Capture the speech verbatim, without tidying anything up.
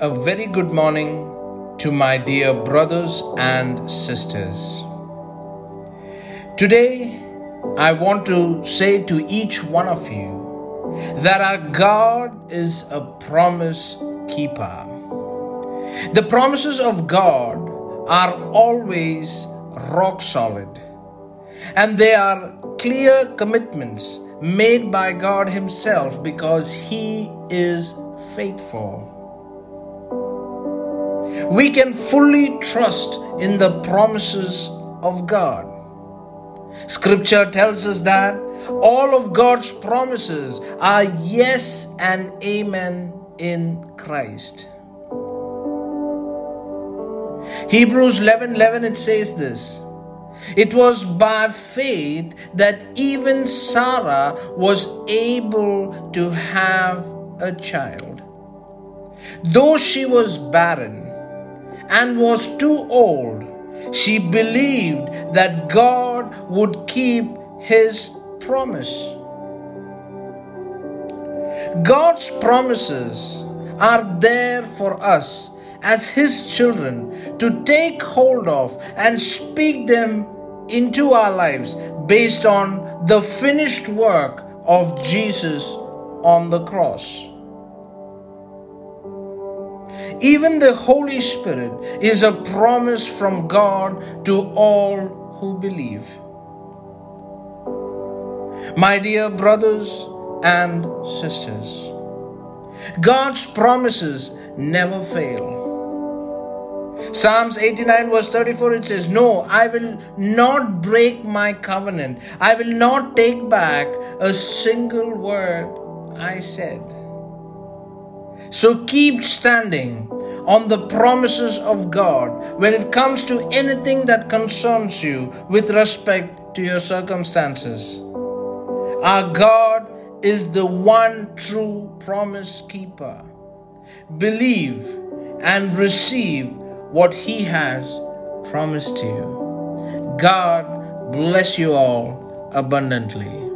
A very good morning to my dear brothers and sisters. Today, I want to say to each one of you that our God is a promise keeper. The promises of God are always rock solid, and they are clear commitments made by God Himself because He is faithful. We can fully trust in the promises of God. Scripture tells us that all of God's promises are yes and amen in Christ. Hebrews eleven eleven, it says this: "It was by faith that even Sarah was able to have a child, though she was barren and was too old. She believed that God would keep His promise." God's promises are there for us as His children to take hold of and speak them into our lives based on the finished work of Jesus on the cross. Even the Holy Spirit is a promise from God to all who believe. My dear brothers and sisters, God's promises never fail. Psalms eighty-nine verse thirty-four, it says, "No, I will not break my covenant. I will not take back a single word I said." So keep standing on the promises of God when it comes to anything that concerns you with respect to your circumstances. Our God is the one true promise keeper. Believe and receive what He has promised you. God bless you all abundantly.